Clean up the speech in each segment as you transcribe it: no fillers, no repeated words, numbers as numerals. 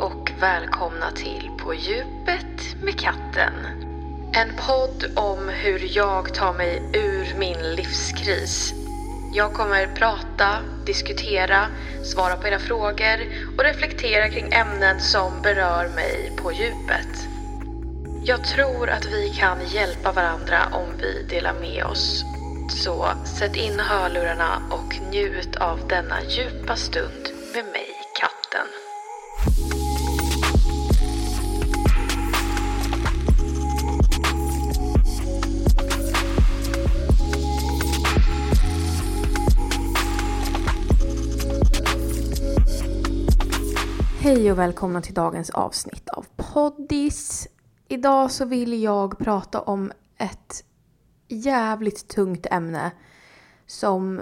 och välkomna till På djupet med katten. En podd om hur jag tar mig ur min livskris. Jag kommer prata, diskutera, svara på era frågor och reflektera kring ämnen som berör mig på djupet. Jag tror att vi kan hjälpa varandra om vi delar med oss. Så sätt in hörlurarna och njut av denna djupa stund med mig, katten. Hej och välkomna till dagens avsnitt av Poddis. Idag så vill jag prata om ett jävligt tungt ämne som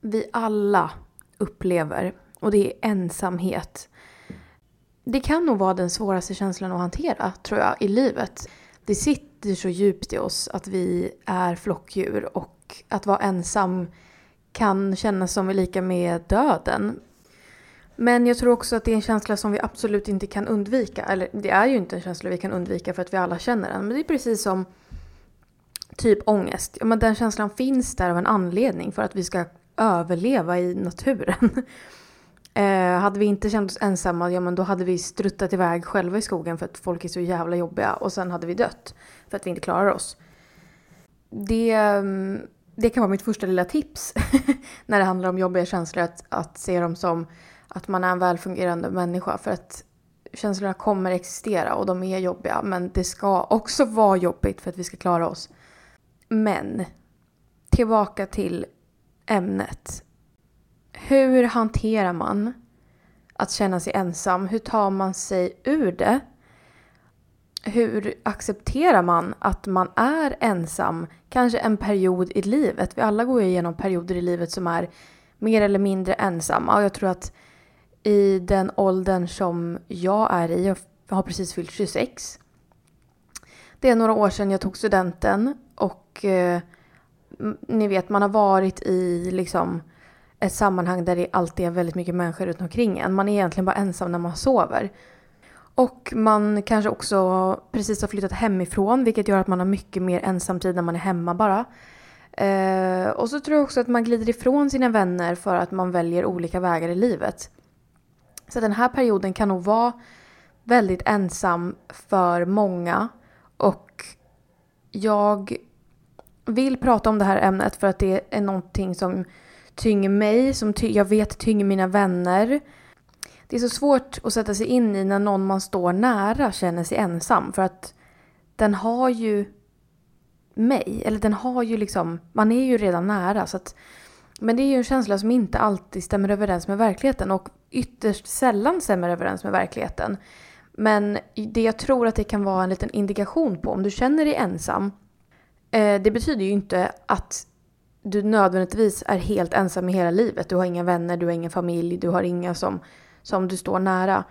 vi alla upplever, och det är ensamhet. Det kan nog vara den svåraste känslan att hantera, tror jag, i livet. Det sitter så djupt i oss att vi är flockdjur, och att vara ensam kan kännas som lika med döden. Men jag tror också att det är en känsla som vi absolut inte kan undvika. Eller det är ju inte en känsla vi kan undvika för att vi alla känner den. Men det är precis som typ ångest. Ja, men den känslan finns där av en anledning, för att vi ska överleva i naturen. Hade vi inte känt oss ensamma, ja men då hade vi struttat iväg själva i skogen för att folk är så jävla jobbiga. Och sen hade vi dött för att vi inte klarar oss. Det kan vara mitt första lilla tips när det handlar om jobbiga känslor. Att se dem som att man är en välfungerande människa, för att känslorna kommer existera och de är jobbiga. Men det ska också vara jobbigt för att vi ska klara oss. Men tillbaka till ämnet. Hur hanterar man att känna sig ensam? Hur tar man sig ur det? Hur accepterar man att man är ensam? Kanske en period i livet. Vi alla går igenom perioder i livet som är mer eller mindre ensamma. Och jag tror att i den åldern som jag är i, jag har precis fyllt 26. Det är några år sedan jag tog studenten, och ni vet, man har varit i liksom ett sammanhang där det alltid är väldigt mycket människor runt omkring en. Man är egentligen bara ensam när man sover. Och man kanske också precis har flyttat hemifrån, vilket gör att man har mycket mer ensamtid när man är hemma bara. Och så tror jag också att man glider ifrån sina vänner för att man väljer olika vägar i livet. Så den här perioden kan nog vara väldigt ensam för många. Och jag vill prata om det här ämnet för att det är någonting som tynger mig, som jag vet tynger mina vänner. Det är så svårt att sätta sig in i när någon man står nära känner sig ensam. För att den har ju mig, eller den har ju liksom, man är ju redan nära. Så att, men det är ju en känsla som inte alltid stämmer överens med verkligheten, och ytterst sällan stämmer överens med verkligheten. Men det jag tror att det kan vara en liten indikation på om du känner dig ensam. Det betyder ju inte att du nödvändigtvis är helt ensam i hela livet. Du har inga vänner, du har ingen familj, du har inga som du står nära.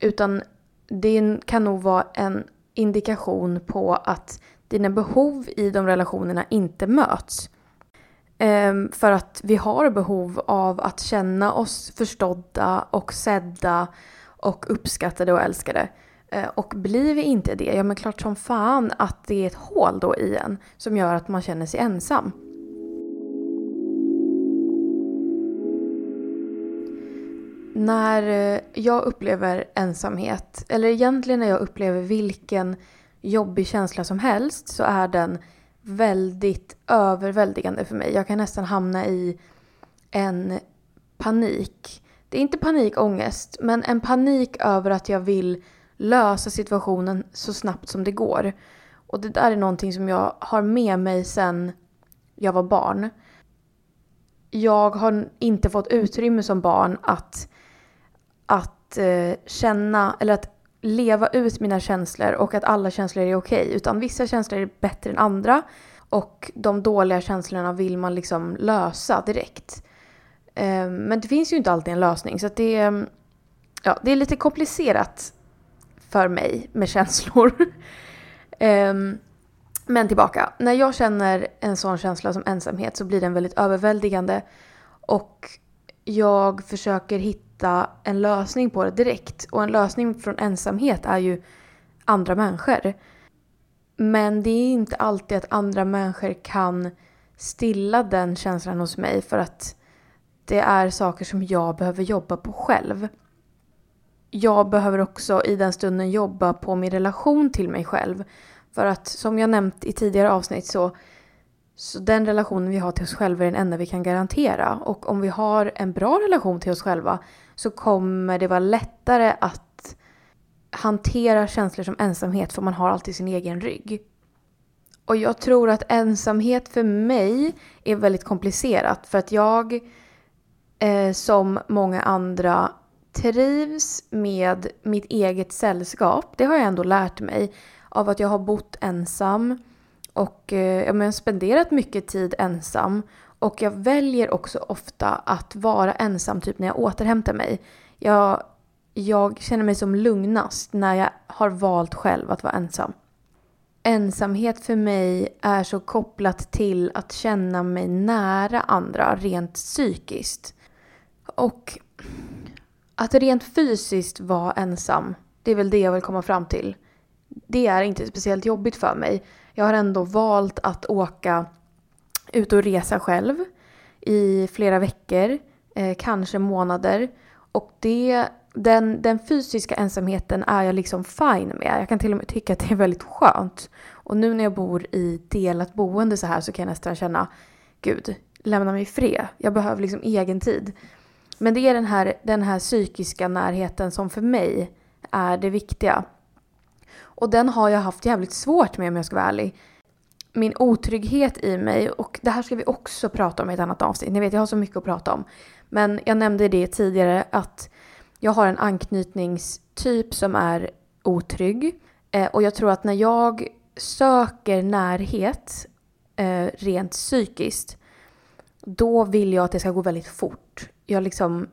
Utan det kan nog vara en indikation på att dina behov i de relationerna inte möts. För att vi har behov av att känna oss förstådda och sedda och uppskattade och älskade. Och blir vi inte det, ja men klart som fan att det är ett hål då i en som gör att man känner sig ensam. När jag upplever ensamhet, eller egentligen när jag upplever vilken jobbig känsla som helst, så är den väldigt överväldigande för mig. Jag kan nästan hamna i en panik. Det är inte panikångest, men en panik över att jag vill lösa situationen så snabbt som det går. Och det där är någonting som jag har med mig sedan jag var barn. Jag har inte fått utrymme som barn att känna eller att leva ut mina känslor och att alla känslor är okej. Utan vissa känslor är bättre än andra. Och de dåliga känslorna vill man liksom lösa direkt. Men det finns ju inte alltid en lösning. Så att det är lite komplicerat för mig med känslor. Men tillbaka. När jag känner en sån känsla som ensamhet så blir den väldigt överväldigande. Och jag försöker hitta en lösning på det direkt. Och en lösning från ensamhet är ju andra människor. Men det är inte alltid att andra människor kan stilla den känslan hos mig. För att det är saker som jag behöver jobba på själv. Jag behöver också i den stunden jobba på min relation till mig själv. För att som jag nämnt i tidigare avsnitt så den relationen vi har till oss själva är den enda vi kan garantera. Och om vi har en bra relation till oss själva så kommer det vara lättare att hantera känslor som ensamhet, för man har alltid sin egen rygg. Och jag tror att ensamhet för mig är väldigt komplicerat, för att jag som många andra trivs med mitt eget sällskap. Det har jag ändå lärt mig. Av att jag har bott ensam och spenderat mycket tid ensam. Och jag väljer också ofta att vara ensam typ när jag återhämtar mig. Jag känner mig som lugnast när jag har valt själv att vara ensam. Ensamhet för mig är så kopplat till att känna mig nära andra rent psykiskt. Och att rent fysiskt vara ensam, det är väl det jag vill komma fram till. Det är inte speciellt jobbigt för mig. Jag har ändå valt att åka ut och resa själv i flera veckor, kanske månader. Och den fysiska ensamheten är jag liksom fine med. Jag kan till och med tycka att det är väldigt skönt. Och nu när jag bor i delat boende så här så kan jag nästan känna, Gud, lämna mig fred. Jag behöver liksom egen tid. Men det är den här psykiska närheten som för mig är det viktiga. Och den har jag haft jävligt svårt med om jag ska vara ärlig. Min otrygghet i mig, och det här ska vi också prata om i ett annat avsnitt. Ni vet, jag har så mycket att prata om. Men jag nämnde det tidigare att jag har en anknytningstyp som är otrygg. Och jag tror att när jag söker närhet rent psykiskt, då vill jag att det ska gå väldigt fort.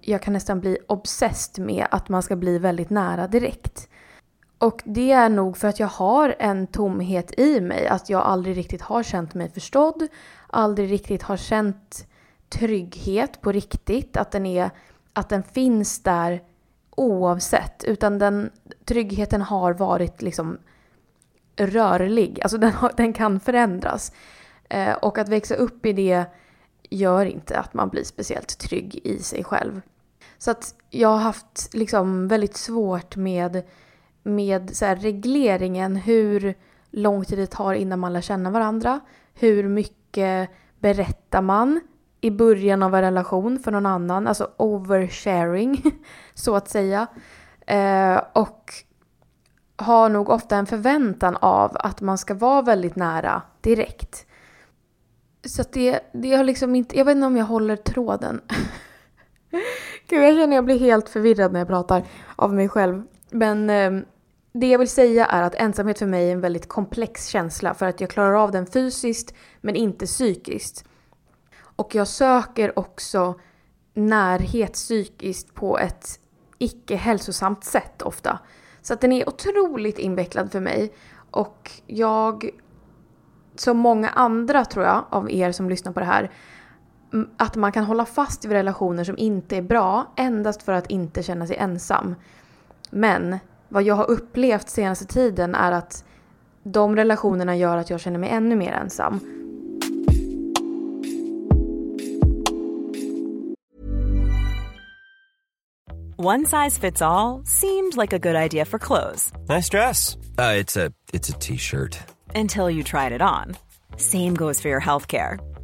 Jag kan nästan bli obsessed med att man ska bli väldigt nära direkt. Och det är nog för att jag har en tomhet i mig. Att jag aldrig riktigt har känt mig förstådd. Aldrig riktigt har känt trygghet på riktigt. Att den finns där oavsett. Utan tryggheten har varit liksom rörlig. Alltså den kan förändras. Och att växa upp i det gör inte att man blir speciellt trygg i sig själv. Så att jag har haft liksom väldigt svårt med så här regleringen, hur lång tid det tar innan man lär känna varandra, hur mycket berättar man i början av en relation för någon annan, alltså oversharing så att säga, och har nog ofta en förväntan av att man ska vara väldigt nära direkt. Så att det har liksom inte, jag vet inte om jag håller tråden. Gud, jag känner jag blir helt förvirrad när jag pratar av mig själv. Men det jag vill säga är att ensamhet för mig är en väldigt komplex känsla. För att jag klarar av den fysiskt men inte psykiskt. Och jag söker också närhet psykiskt på ett icke-hälsosamt sätt ofta. Så att den är otroligt invecklad för mig. Och jag, som många andra tror jag av er som lyssnar på det här, att man kan hålla fast vid relationer som inte är bra endast för att inte känna sig ensam. Men vad jag har upplevt senaste tiden är att de relationerna gör att jag känner mig ännu mer ensam. One size fits all seemed like a good idea for clothes. Nice dress. It's a t-shirt. Until you tried it on. Same goes for your healthcare.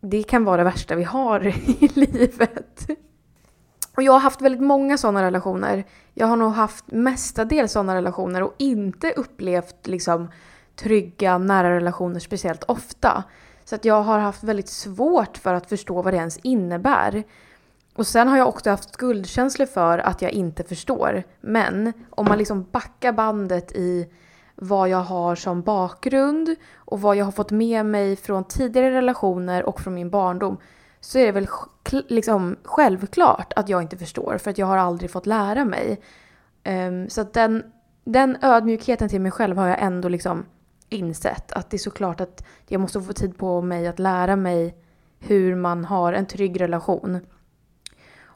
det kan vara det värsta vi har i livet. Och jag har haft väldigt många sådana relationer. Jag har nog haft mestadels sådana relationer och inte upplevt liksom trygga, nära relationer speciellt ofta. Så att jag har haft väldigt svårt för att förstå vad det ens innebär. Och sen har jag också haft skuldkänslor för att jag inte förstår. Men om man liksom backar bandet i vad jag har som bakgrund och vad jag har fått med mig från tidigare relationer och från min barndom, så är det väl liksom självklart att jag inte förstår, för att jag har aldrig fått lära mig. Så att den ödmjukheten till mig själv har jag ändå liksom insett, att det är såklart att jag måste få tid på mig att lära mig hur man har en trygg relation.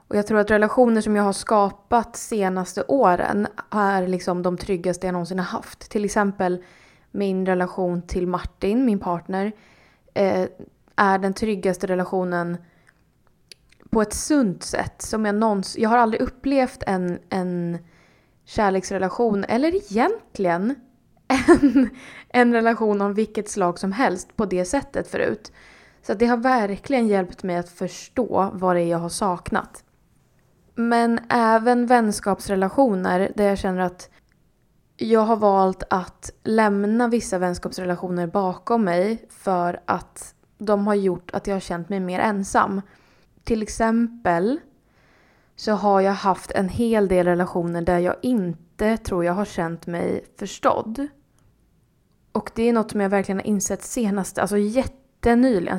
Och jag tror att relationer som jag har skapat senaste åren är liksom de tryggaste jag någonsin har haft. Till exempel min relation till Martin, min partner, är den tryggaste relationen på ett sunt sätt. Som jag har aldrig upplevt en kärleksrelation, eller egentligen en relation om vilket slag som helst på det sättet förut. Så det har verkligen hjälpt mig att förstå vad det är jag har saknat. Men även vänskapsrelationer där jag känner att jag har valt att lämna vissa vänskapsrelationer bakom mig för att de har gjort att jag har känt mig mer ensam. Till exempel så har jag haft en hel del relationer där jag inte tror jag har känt mig förstådd. Och det är något som jag verkligen har insett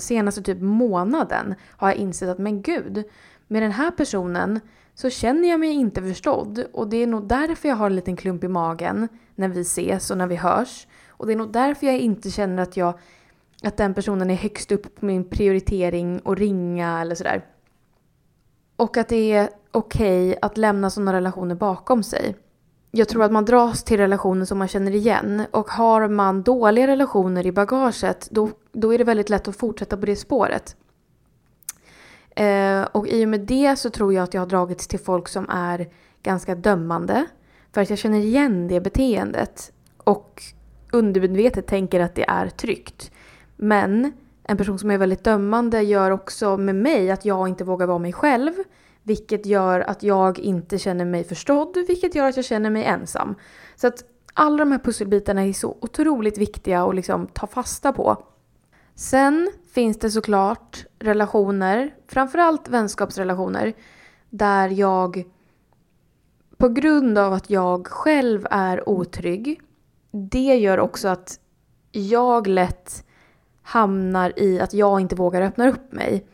senaste typ månaden har jag insett att men gud, med den här personen så känner jag mig inte förstådd. Och det är nog därför jag har en liten klump i magen när vi ses och när vi hörs. Och det är nog därför jag inte känner att den personen är högst upp på min prioritering och ringa eller sådär. Och att det är okej att lämna sådana relationer bakom sig. Jag tror att man dras till relationer som man känner igen. Och har man dåliga relationer i bagaget, då är det väldigt lätt att fortsätta på det spåret. Och i och med det så tror jag att jag har dragits till folk som är ganska dömande. För att jag känner igen det beteendet. Och undermedvetet tänker att det är tryggt. Men en person som är väldigt dömande gör också med mig att jag inte vågar vara mig själv. Vilket gör att jag inte känner mig förstådd. Vilket gör att jag känner mig ensam. Så att alla de här pusselbitarna är så otroligt viktiga att liksom ta fasta på. Sen finns det såklart relationer, framförallt vänskapsrelationer, där jag på grund av att jag själv är otrygg, det gör också att jag lätt hamnar i att jag inte vågar öppna upp mig.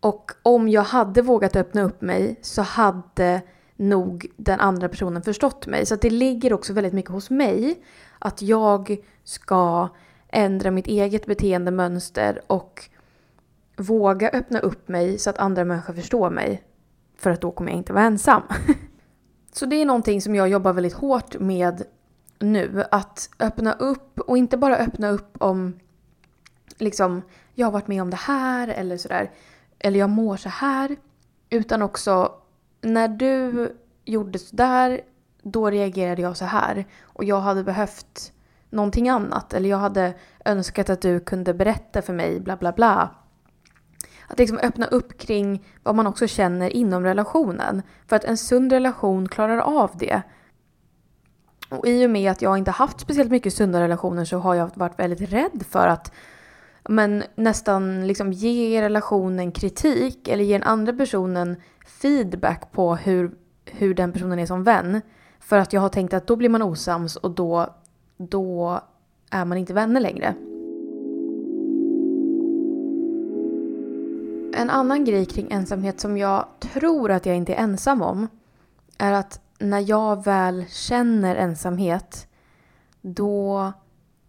Och om jag hade vågat öppna upp mig så hade nog den andra personen förstått mig. Så att det ligger också väldigt mycket hos mig att jag ska ändra mitt eget beteendemönster och våga öppna upp mig så att andra människor förstår mig. För att då kommer jag inte vara ensam. Så det är någonting som jag jobbar väldigt hårt med nu. Att öppna upp, och inte bara öppna upp om liksom jag har varit med om det här eller sådär. Eller jag mår så här. Utan också, när du gjorde så där, då reagerade jag så här. Och jag hade behövt någonting annat. Eller jag hade önskat att du kunde berätta för mig, bla bla bla. Att liksom öppna upp kring vad man också känner inom relationen. För att en sund relation klarar av det. Och i och med att jag inte haft speciellt mycket sunda relationer så har jag varit väldigt rädd för att men nästan liksom ge relationen kritik eller ge den andra personen feedback på hur den personen är som vän. För att jag har tänkt att då blir man osams och då är man inte vänner längre. En annan grej kring ensamhet som jag tror att jag inte är ensam om är att när jag väl känner ensamhet, då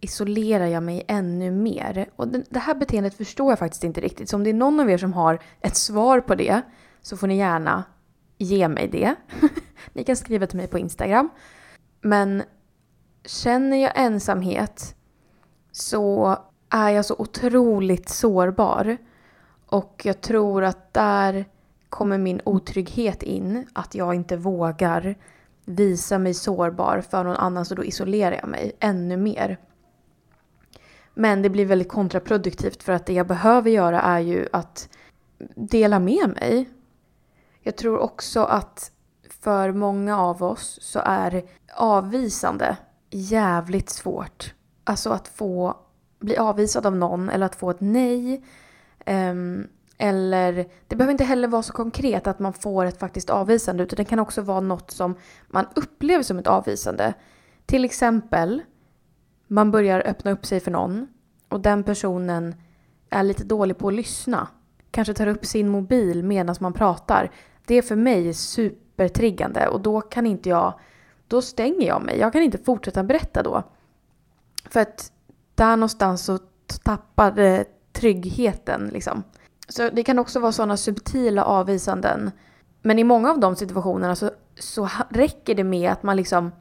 isolerar jag mig ännu mer. Och det här beteendet förstår jag faktiskt inte riktigt. Så om det är någon av er som har ett svar på det, så får ni gärna ge mig det. Ni kan skriva till mig på Instagram. Men känner jag ensamhet så är jag så otroligt sårbar. Och jag tror att där kommer min otrygghet in. Att jag inte vågar visa mig sårbar för någon annan, så då isolerar jag mig ännu mer. Men det blir väldigt kontraproduktivt, för att det jag behöver göra är ju att dela med mig. Jag tror också att för många av oss så är avvisande jävligt svårt. Alltså att få bli avvisad av någon eller att få ett nej. Eller det behöver inte heller vara så konkret att man får ett faktiskt avvisande, utan det kan också vara något som man upplever som ett avvisande. Till exempel, man börjar öppna upp sig för någon och den personen är lite dålig på att lyssna. Kanske tar upp sin mobil medan man pratar. Det är för mig supertriggande, och då stänger jag mig. Jag kan inte fortsätta berätta då. För att där någonstans så tappar tryggheten liksom. Så det kan också vara sådana subtila avvisanden. Men i många av de situationerna så räcker det med att man liksom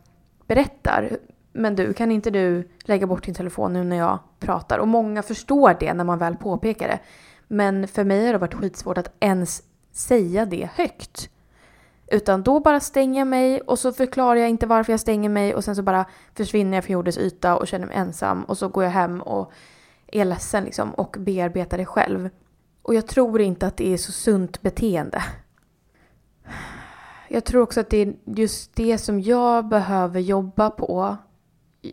berättar. Men kan inte du lägga bort din telefon nu när jag pratar? Och många förstår det när man väl påpekar det. Men för mig har det varit skitsvårt att ens säga det högt. Utan då bara stänger jag mig och så förklarar jag inte varför jag stänger mig. Och sen så bara försvinner jag från jordens yta och känner mig ensam. Och så går jag hem och är ledsen liksom, och bearbetar det själv. Och jag tror inte att det är så sunt beteende. Jag tror också att det är just det som jag behöver jobba på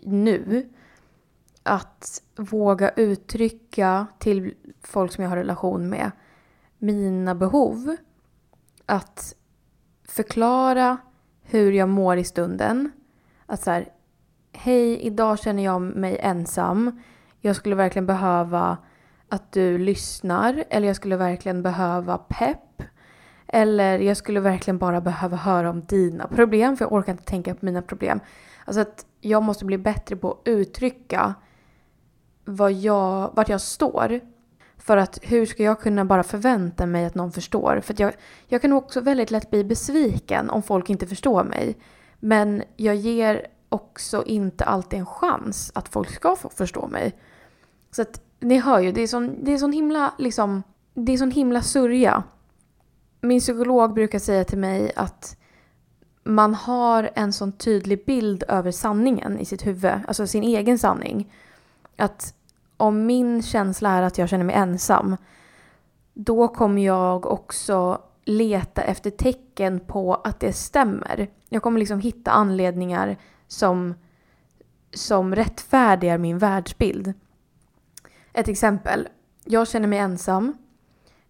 nu. Att våga uttrycka till folk som jag har relation med mina behov. Att förklara hur jag mår i stunden. Att så här, hej, idag känner jag mig ensam. Jag skulle verkligen behöva att du lyssnar, eller jag skulle verkligen behöva pepp, eller jag skulle verkligen bara behöva höra om dina problem, för jag orkar inte tänka på mina problem. Alltså att jag måste bli bättre på att uttrycka vart jag står, för att hur ska jag kunna bara förvänta mig att någon förstår? För att jag kan också väldigt lätt bli besviken om folk inte förstår mig, men jag ger också inte alltid en chans att folk ska förstå mig. Så att ni hör ju, det är sån himla surja. Min psykolog brukar säga till mig att man har en sån tydlig bild över sanningen i sitt huvud, alltså sin egen sanning. Att om min känsla är att jag känner mig ensam, då kommer jag också leta efter tecken på att det stämmer. Jag kommer liksom hitta anledningar som rättfärdigar min världsbild. Ett exempel. Jag känner mig ensam.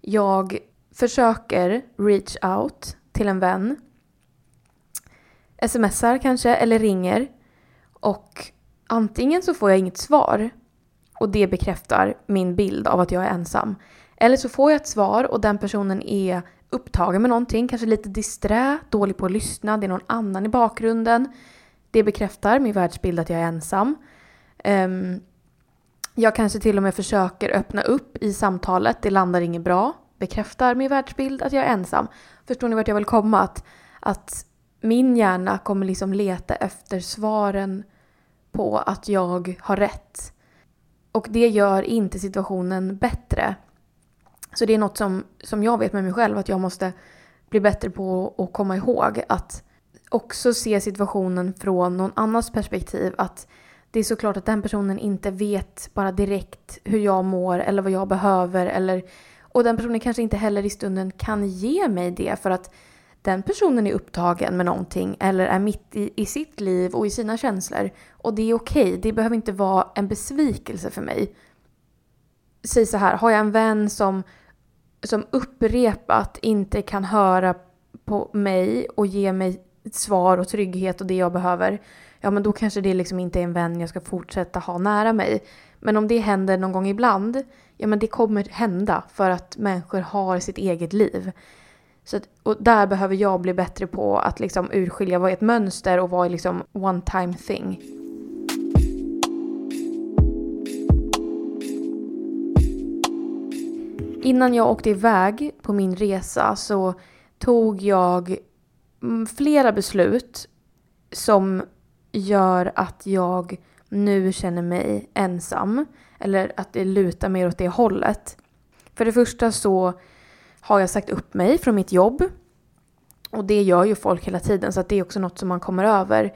Jag försöker reach out till en vän. SMSar kanske eller ringer. Och antingen så får jag inget svar. Och det bekräftar min bild av att jag är ensam. Eller så får jag ett svar och den personen är upptagen med någonting. Kanske lite disträ, dålig på att lyssna. Det är någon annan i bakgrunden. Det bekräftar min världsbild att jag är ensam. Jag kanske till och med försöker öppna upp i samtalet. Det landar inget bra. Bekräftar min världsbild att jag är ensam. Förstår ni vart jag vill komma? Att min hjärna kommer liksom leta efter svaren på att jag har rätt. Och det gör inte situationen bättre. Så det är något som jag vet med mig själv. Att jag måste bli bättre på att komma ihåg att också se situationen från någon annans perspektiv. Att det är såklart att den personen inte vet bara direkt hur jag mår eller vad jag behöver. Och den personen kanske inte heller i stunden kan ge mig det för att den personen är upptagen med någonting eller är mitt i sitt liv och i sina känslor. Och det är okej, det behöver inte vara en besvikelse för mig. Säg så här, har jag en vän som upprepat inte kan höra på mig och ge mig svar och trygghet och det jag behöver, ja men då kanske det liksom inte är en vän jag ska fortsätta ha nära mig. Men om det händer någon gång ibland, ja men det kommer hända för att människor har sitt eget liv. Så att, och där behöver jag bli bättre på att liksom urskilja vad är ett mönster och vad är liksom one time thing. Innan jag åkte iväg på min resa så tog jag flera beslut som gör att jag nu känner mig ensam. Eller att det lutar mer åt det hållet. För det första så har jag sagt upp mig från mitt jobb. Och det gör ju folk hela tiden. Så att det är också något som man kommer över.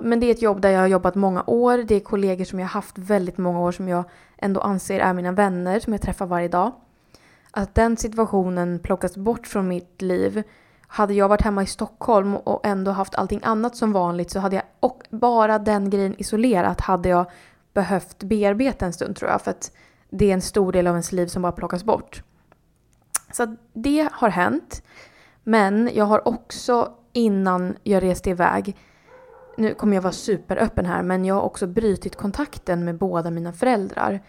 Men det är ett jobb där jag har jobbat många år. Det är kollegor som jag har haft väldigt många år. Som jag ändå anser är mina vänner. Som jag träffar varje dag. Att den situationen plockas bort från mitt liv. Hade jag varit hemma i Stockholm och ändå haft allting annat som vanligt, så hade jag, och bara den grejen isolerat, hade jag behövt bearbeta en stund tror jag. För att det är en stor del av ens liv som bara plockas bort. Så det har hänt. Men jag har också, innan jag reste iväg, nu kommer jag vara superöppen här, men jag har också brytit kontakten med båda mina föräldrar.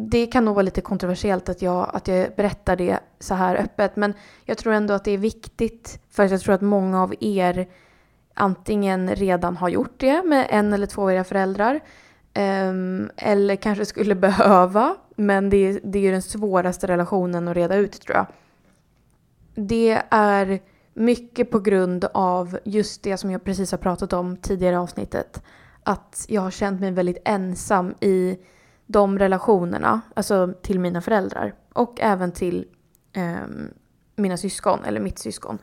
Det kan nog vara lite kontroversiellt att jag berättar det så här öppet. Men jag tror ändå att det är viktigt. För jag tror att många av er antingen redan har gjort det med en eller två av era föräldrar. Eller kanske skulle behöva. Men det är ju den svåraste relationen att reda ut tror jag. Det är mycket på grund av just det som jag precis har pratat om tidigare i avsnittet. Att jag har känt mig väldigt ensam i de relationerna, alltså till mina föräldrar och även till mina syskon eller mitt syskon.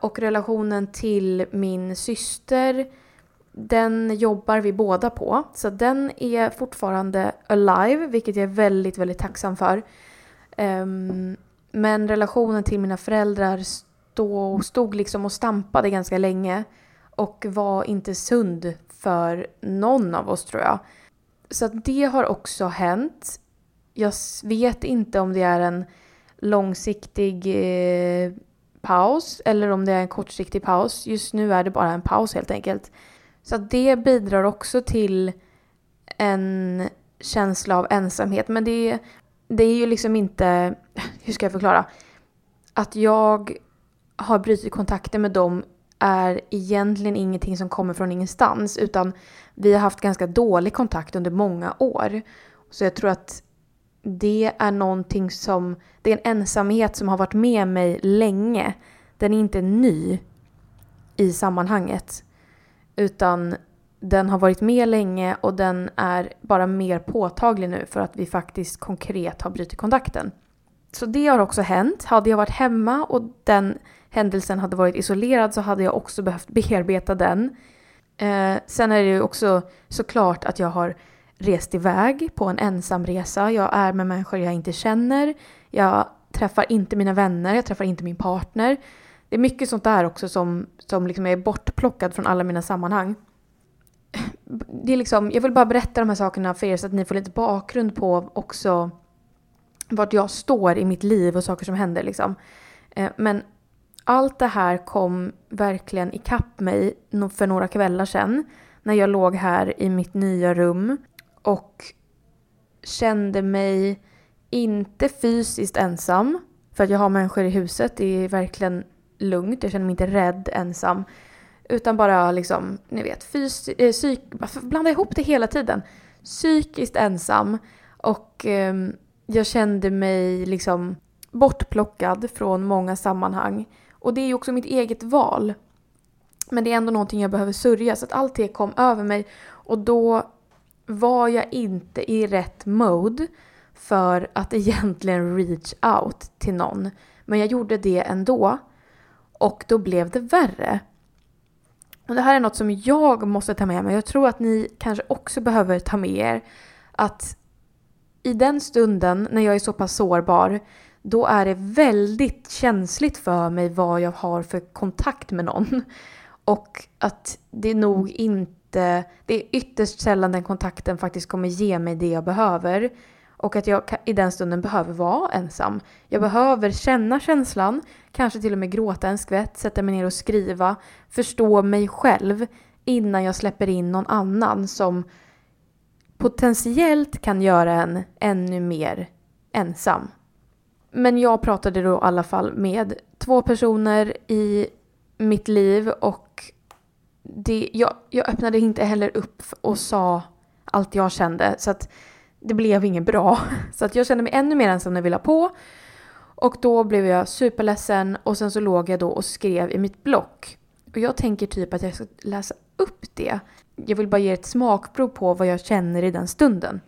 Och relationen till min syster, den jobbar vi båda på. Så den är fortfarande alive, vilket jag är väldigt, väldigt tacksam för. Men relationen till mina föräldrar stod liksom och stampade ganska länge och var inte sund för någon av oss tror jag. Så det har också hänt. Jag vet inte om det är en långsiktig paus eller om det är en kortsiktig paus. Just nu är det bara en paus helt enkelt. Så det bidrar också till en känsla av ensamhet. Men det är ju liksom inte, hur ska jag förklara? Att jag har brutit kontakten med dem är egentligen ingenting som kommer från ingenstans, utan vi har haft ganska dålig kontakt under många år. Så jag tror att det är någonting som, det är en ensamhet som har varit med mig länge. Den är inte ny i sammanhanget, utan den har varit med länge och den är bara mer påtaglig nu för att vi faktiskt konkret har brutit kontakten. Så det har också hänt. Hade jag varit hemma och den händelsen hade varit isolerad så hade jag också behövt bearbeta den. Sen är det ju också såklart att jag har rest iväg på en ensamresa. Jag är med människor jag inte känner. Jag träffar inte mina vänner. Jag träffar inte min partner. Det är mycket sånt där också som liksom är bortplockad från alla mina sammanhang. Det är liksom, jag vill bara berätta de här sakerna för er så att ni får lite bakgrund på också vart jag står i mitt liv och saker som händer liksom. Men allt det här kom verkligen ikapp mig för några kvällar sedan. När jag låg här i mitt nya rum. Och kände mig inte fysiskt ensam. För att jag har människor i huset. Det är verkligen lugnt. Jag känner mig inte rädd ensam. Utan bara liksom, ni vet, blanda ihop det hela tiden. Psykiskt ensam. Och jag kände mig liksom bortplockad från många sammanhang. Och det är ju också mitt eget val. Men det är ändå någonting jag behöver sörja. Så att allt det kom över mig. Och då var jag inte i rätt mode. För att egentligen reach out till någon. Men jag gjorde det ändå. Och då blev det värre. Och det här är något som jag måste ta med mig. Jag tror att ni kanske också behöver ta med er. Att i den stunden när jag är så pass sårbar, då är det väldigt känsligt för mig vad jag har för kontakt med någon. Och att det nog inte, det är ytterst sällan den kontakten faktiskt kommer ge mig det jag behöver. Och att jag i den stunden behöver vara ensam. Jag behöver känna känslan. Kanske till och med gråta en skvätt. Sätta mig ner och skriva. Förstå mig själv. Innan jag släpper in någon annan som potentiellt kan göra en ännu mer ensam. Men jag pratade då i alla fall med 2 personer i mitt liv. Och jag öppnade inte heller upp och sa allt jag kände. Så att det blev inget bra. Så att jag kände mig ännu mer ensam när jag ville på. Och då blev jag superledsen. Och sen så låg jag då och skrev i mitt block. Och jag tänker typ att jag ska läsa upp det. Jag vill bara ge ett smakprov på vad jag känner i den stunden.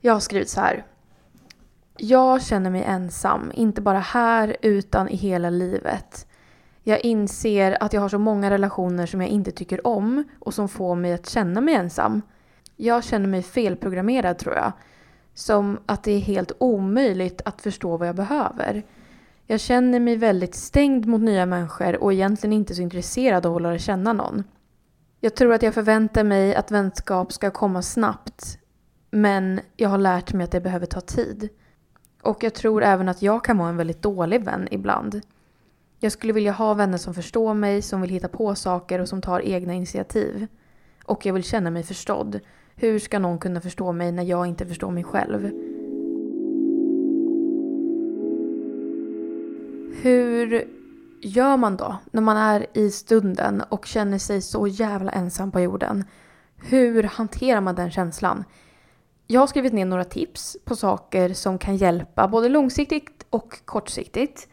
Jag har skrivit så här. Jag känner mig ensam. Inte bara här utan i hela livet. Jag inser att jag har så många relationer som jag inte tycker om. Och som får mig att känna mig ensam. Jag känner mig felprogrammerad tror jag. Som att det är helt omöjligt att förstå vad jag behöver. Jag känner mig väldigt stängd mot nya människor och egentligen inte så intresserad av att lära känna någon. Jag tror att jag förväntar mig att vänskap ska komma snabbt. Men jag har lärt mig att det behöver ta tid. Och jag tror även att jag kan vara en väldigt dålig vän ibland. Jag skulle vilja ha vänner som förstår mig, som vill hitta på saker och som tar egna initiativ. Och jag vill känna mig förstådd. Hur ska någon kunna förstå mig när jag inte förstår mig själv? Hur gör man då när man är i stunden och känner sig så jävla ensam på jorden? Hur hanterar man den känslan? Jag har skrivit ner några tips på saker som kan hjälpa både långsiktigt och kortsiktigt.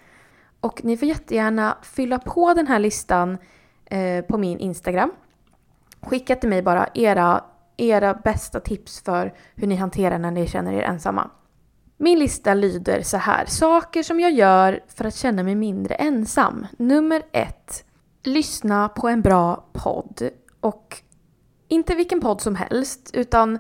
Och ni får jättegärna fylla på den här listan på min Instagram. Skicka till mig bara era bästa tips för hur ni hanterar när ni känner er ensamma. Min lista lyder så här. Saker som jag gör för att känna mig mindre ensam. Nummer 1. Lyssna på en bra podd. Och inte vilken podd som helst. Utan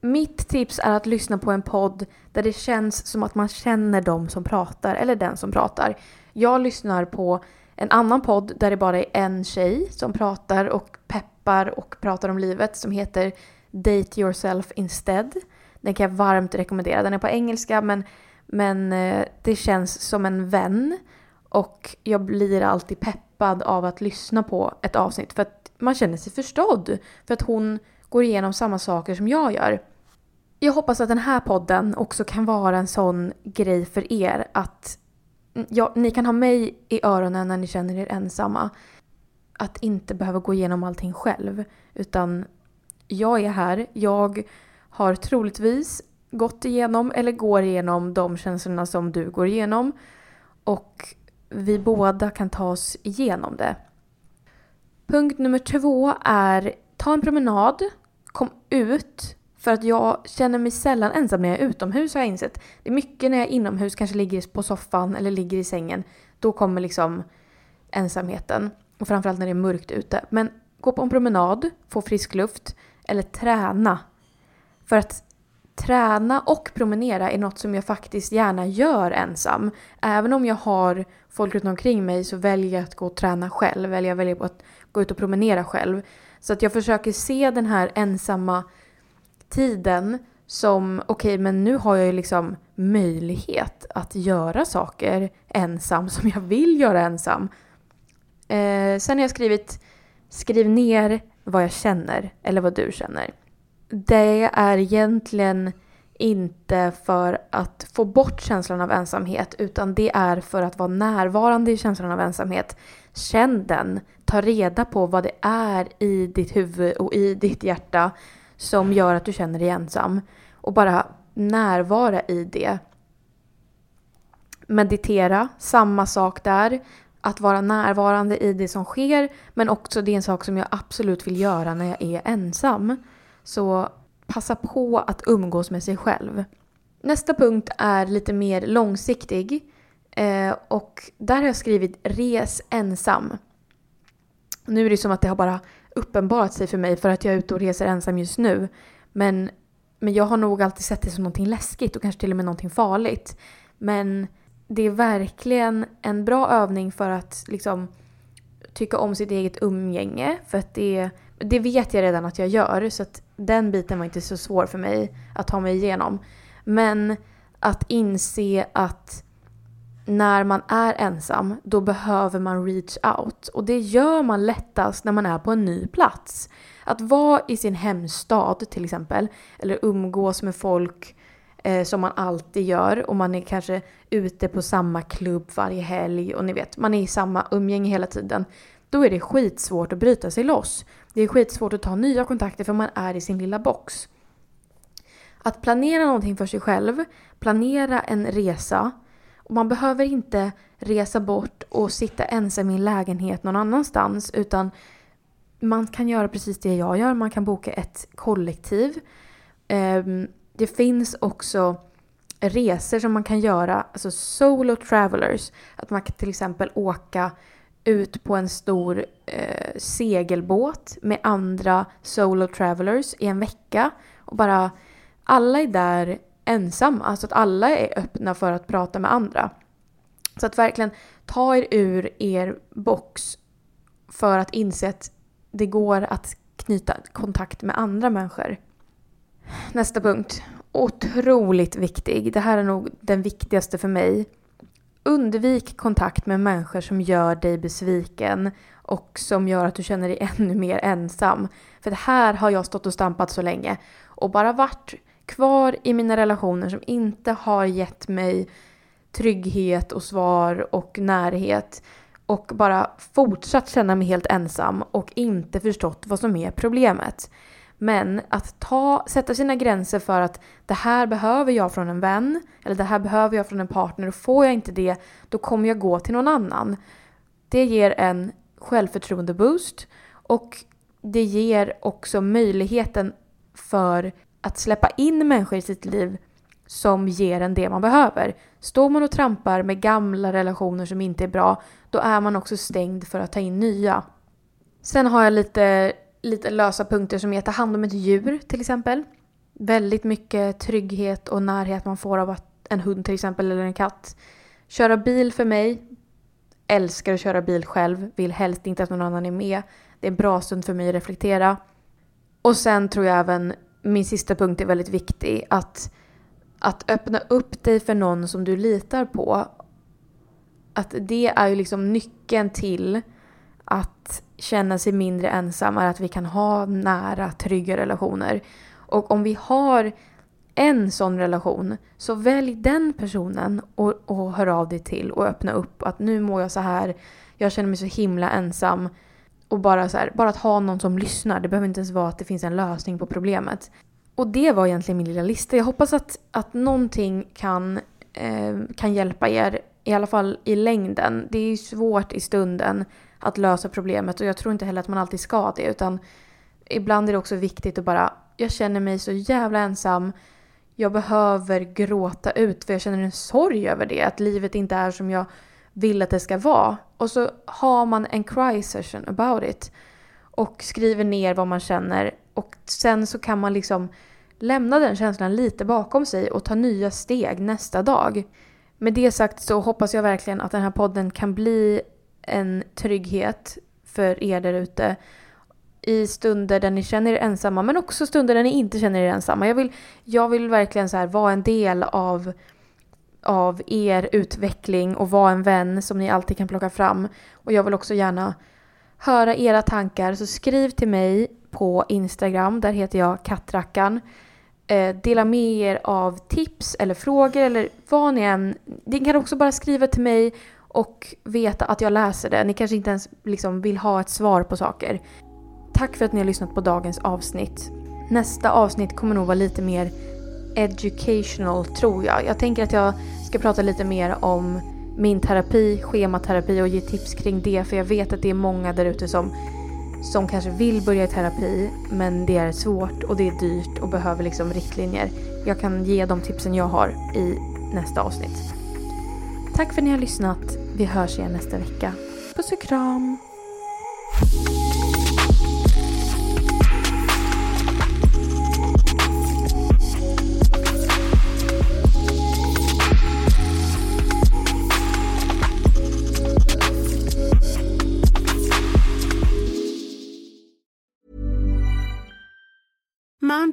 mitt tips är att lyssna på en podd där det känns som att man känner dem som pratar. Eller den som pratar. Jag lyssnar på en annan podd där det bara är en tjej som pratar och peppar och pratar om livet som heter Date Yourself Instead. Den kan jag varmt rekommendera. Den är på engelska men det känns som en vän och jag blir alltid peppad av att lyssna på ett avsnitt för att man känner sig förstådd för att hon går igenom samma saker som jag gör. Jag hoppas att den här podden också kan vara en sån grej för er att ni kan ha mig i öronen när ni känner er ensamma. Att inte behöva gå igenom allting själv. Utan jag är här. Jag har troligtvis gått igenom eller går igenom de känslorna som du går igenom. Och vi båda kan ta oss igenom det. Punkt nummer 2 är ta en promenad. Kom ut. För att jag känner mig sällan ensam när jag är utomhus har jag insett. Det är mycket när jag är inomhus, kanske ligger på soffan eller ligger i sängen. Då kommer liksom ensamheten. Och framförallt när det är mörkt ute. Men gå på en promenad, få frisk luft eller träna. För att träna och promenera är något som jag faktiskt gärna gör ensam. Även om jag har folk runt omkring mig så väljer jag att gå och träna själv. Eller jag väljer att gå ut och promenera själv. Så att jag försöker se den här ensamma tiden som, men nu har jag ju liksom möjlighet att göra saker ensam som jag vill göra ensam. Sen har jag skrivit, skriv ner vad jag känner eller vad du känner. Det är egentligen inte för att få bort känslan av ensamhet utan det är för att vara närvarande i känslan av ensamhet. Känn den, ta reda på vad det är i ditt huvud och i ditt hjärta som gör att du känner dig ensam. Och bara närvara i det. Meditera. Samma sak där. Att vara närvarande i det som sker. Men också det är en sak som jag absolut vill göra när jag är ensam. Så passa på att umgås med sig själv. Nästa punkt är lite mer långsiktig. Och där har jag skrivit res ensam. Nu är det som att det har bara uppenbarat sig för mig för att jag är ute och reser ensam just nu. Men jag har nog alltid sett det som någonting läskigt och kanske till och med någonting farligt. Men det är verkligen en bra övning för att liksom tycka om sitt eget umgänge. För att det vet jag redan att jag gör, så att den biten var inte så svår för mig att ta mig igenom. Men att inse att när man är ensam, då behöver man reach out. Och det gör man lättast när man är på en ny plats. Att vara i sin hemstad till exempel, eller umgås med folk som man alltid gör. Och man är kanske ute på samma klubb varje helg. Och ni vet, man är i samma umgänge hela tiden. Då är det skitsvårt att bryta sig loss. Det är skitsvårt att ta nya kontakter för man är i sin lilla box. Att planera någonting för sig själv, planera en resa. Och man behöver inte resa bort och sitta ensam i en lägenhet någon annanstans, utan man kan göra precis det jag gör. Man kan boka ett kollektiv. Det finns också resor som man kan göra, alltså solo travelers. Att man kan till exempel åka ut på en stor segelbåt med andra solo travelers i en vecka. Och bara alla är där ensamma. Alltså att alla är öppna för att prata med andra. Så att verkligen ta er ur er box för att inse att det går att knyta kontakt med andra människor. Nästa punkt. Otroligt viktig. Det här är nog den viktigaste för mig. Undvik kontakt med människor som gör dig besviken och som gör att du känner dig ännu mer ensam. För det här har jag stått och stampat så länge och bara varit kvar i mina relationer som inte har gett mig trygghet och svar och närhet. Och bara fortsatt känna mig helt ensam och inte förstått vad som är problemet. Men att sätta sina gränser för att det här behöver jag från en vän. Eller det här behöver jag från en partner. Och får jag inte det, då kommer jag gå till någon annan. Det ger en självförtroende-boost. Och det ger också möjligheten för att släppa in människor i sitt liv som ger en det man behöver. Står man och trampar med gamla relationer som inte är bra, då är man också stängd för att ta in nya. Sen har jag lite lösa punkter som är att ta hand om ett djur till exempel. Väldigt mycket trygghet och närhet man får av en hund till exempel eller en katt. Köra bil för mig. Älskar att köra bil själv. Vill helst inte att någon annan är med. Det är en bra stund för mig att reflektera. Och sen tror jag även min sista punkt är väldigt viktig. Att öppna upp dig för någon som du litar på. Att det är ju liksom nyckeln till att känna sig mindre ensam, är att vi kan ha nära, trygga relationer. Och om vi har en sån relation, så välj den personen och hör av dig till och öppna upp att nu mår jag så här, jag känner mig så himla ensam. Och bara att ha någon som lyssnar. Det behöver inte ens vara att det finns en lösning på problemet. Och det var egentligen min lilla lista. Jag hoppas att någonting kan hjälpa er, i alla fall i längden. Det är ju svårt i stunden att lösa problemet, och jag tror inte heller att man alltid ska det, utan ibland är det också viktigt att bara, jag känner mig så jävla ensam, jag behöver gråta ut för jag känner en sorg över det, att livet inte är som jag vill att det ska vara. Och så har man en cry session about it och skriver ner vad man känner, och sen så kan man liksom lämna den känslan lite bakom sig och ta nya steg nästa dag. Med det sagt så hoppas jag verkligen att den här podden kan bli en trygghet för er där ute i stunder där ni känner er ensamma, men också stunder där ni inte känner er ensamma. Jag vill verkligen så här vara en del av er utveckling och vara en vän som ni alltid kan plocka fram. Och jag vill också gärna höra era tankar, så skriv till mig på Instagram, där heter jag Kattrackan. Dela med er av tips eller frågor eller vad ni än. Ni kan också bara skriva till mig och veta att jag läser det. Ni kanske inte ens liksom vill ha ett svar på saker. Tack för att ni har lyssnat på dagens avsnitt. Nästa avsnitt kommer nog vara lite mer educational, tror jag. Jag tänker att jag ska prata lite mer om min terapi, schematerapi, och ge tips kring det. För jag vet att det är många där ute som kanske vill börja i terapi, men det är svårt och det är dyrt och behöver liksom riktlinjer. Jag kan ge de tipsen jag har i nästa avsnitt. Tack för att ni har lyssnat. Vi hörs igen nästa vecka. Puss och kram! Mom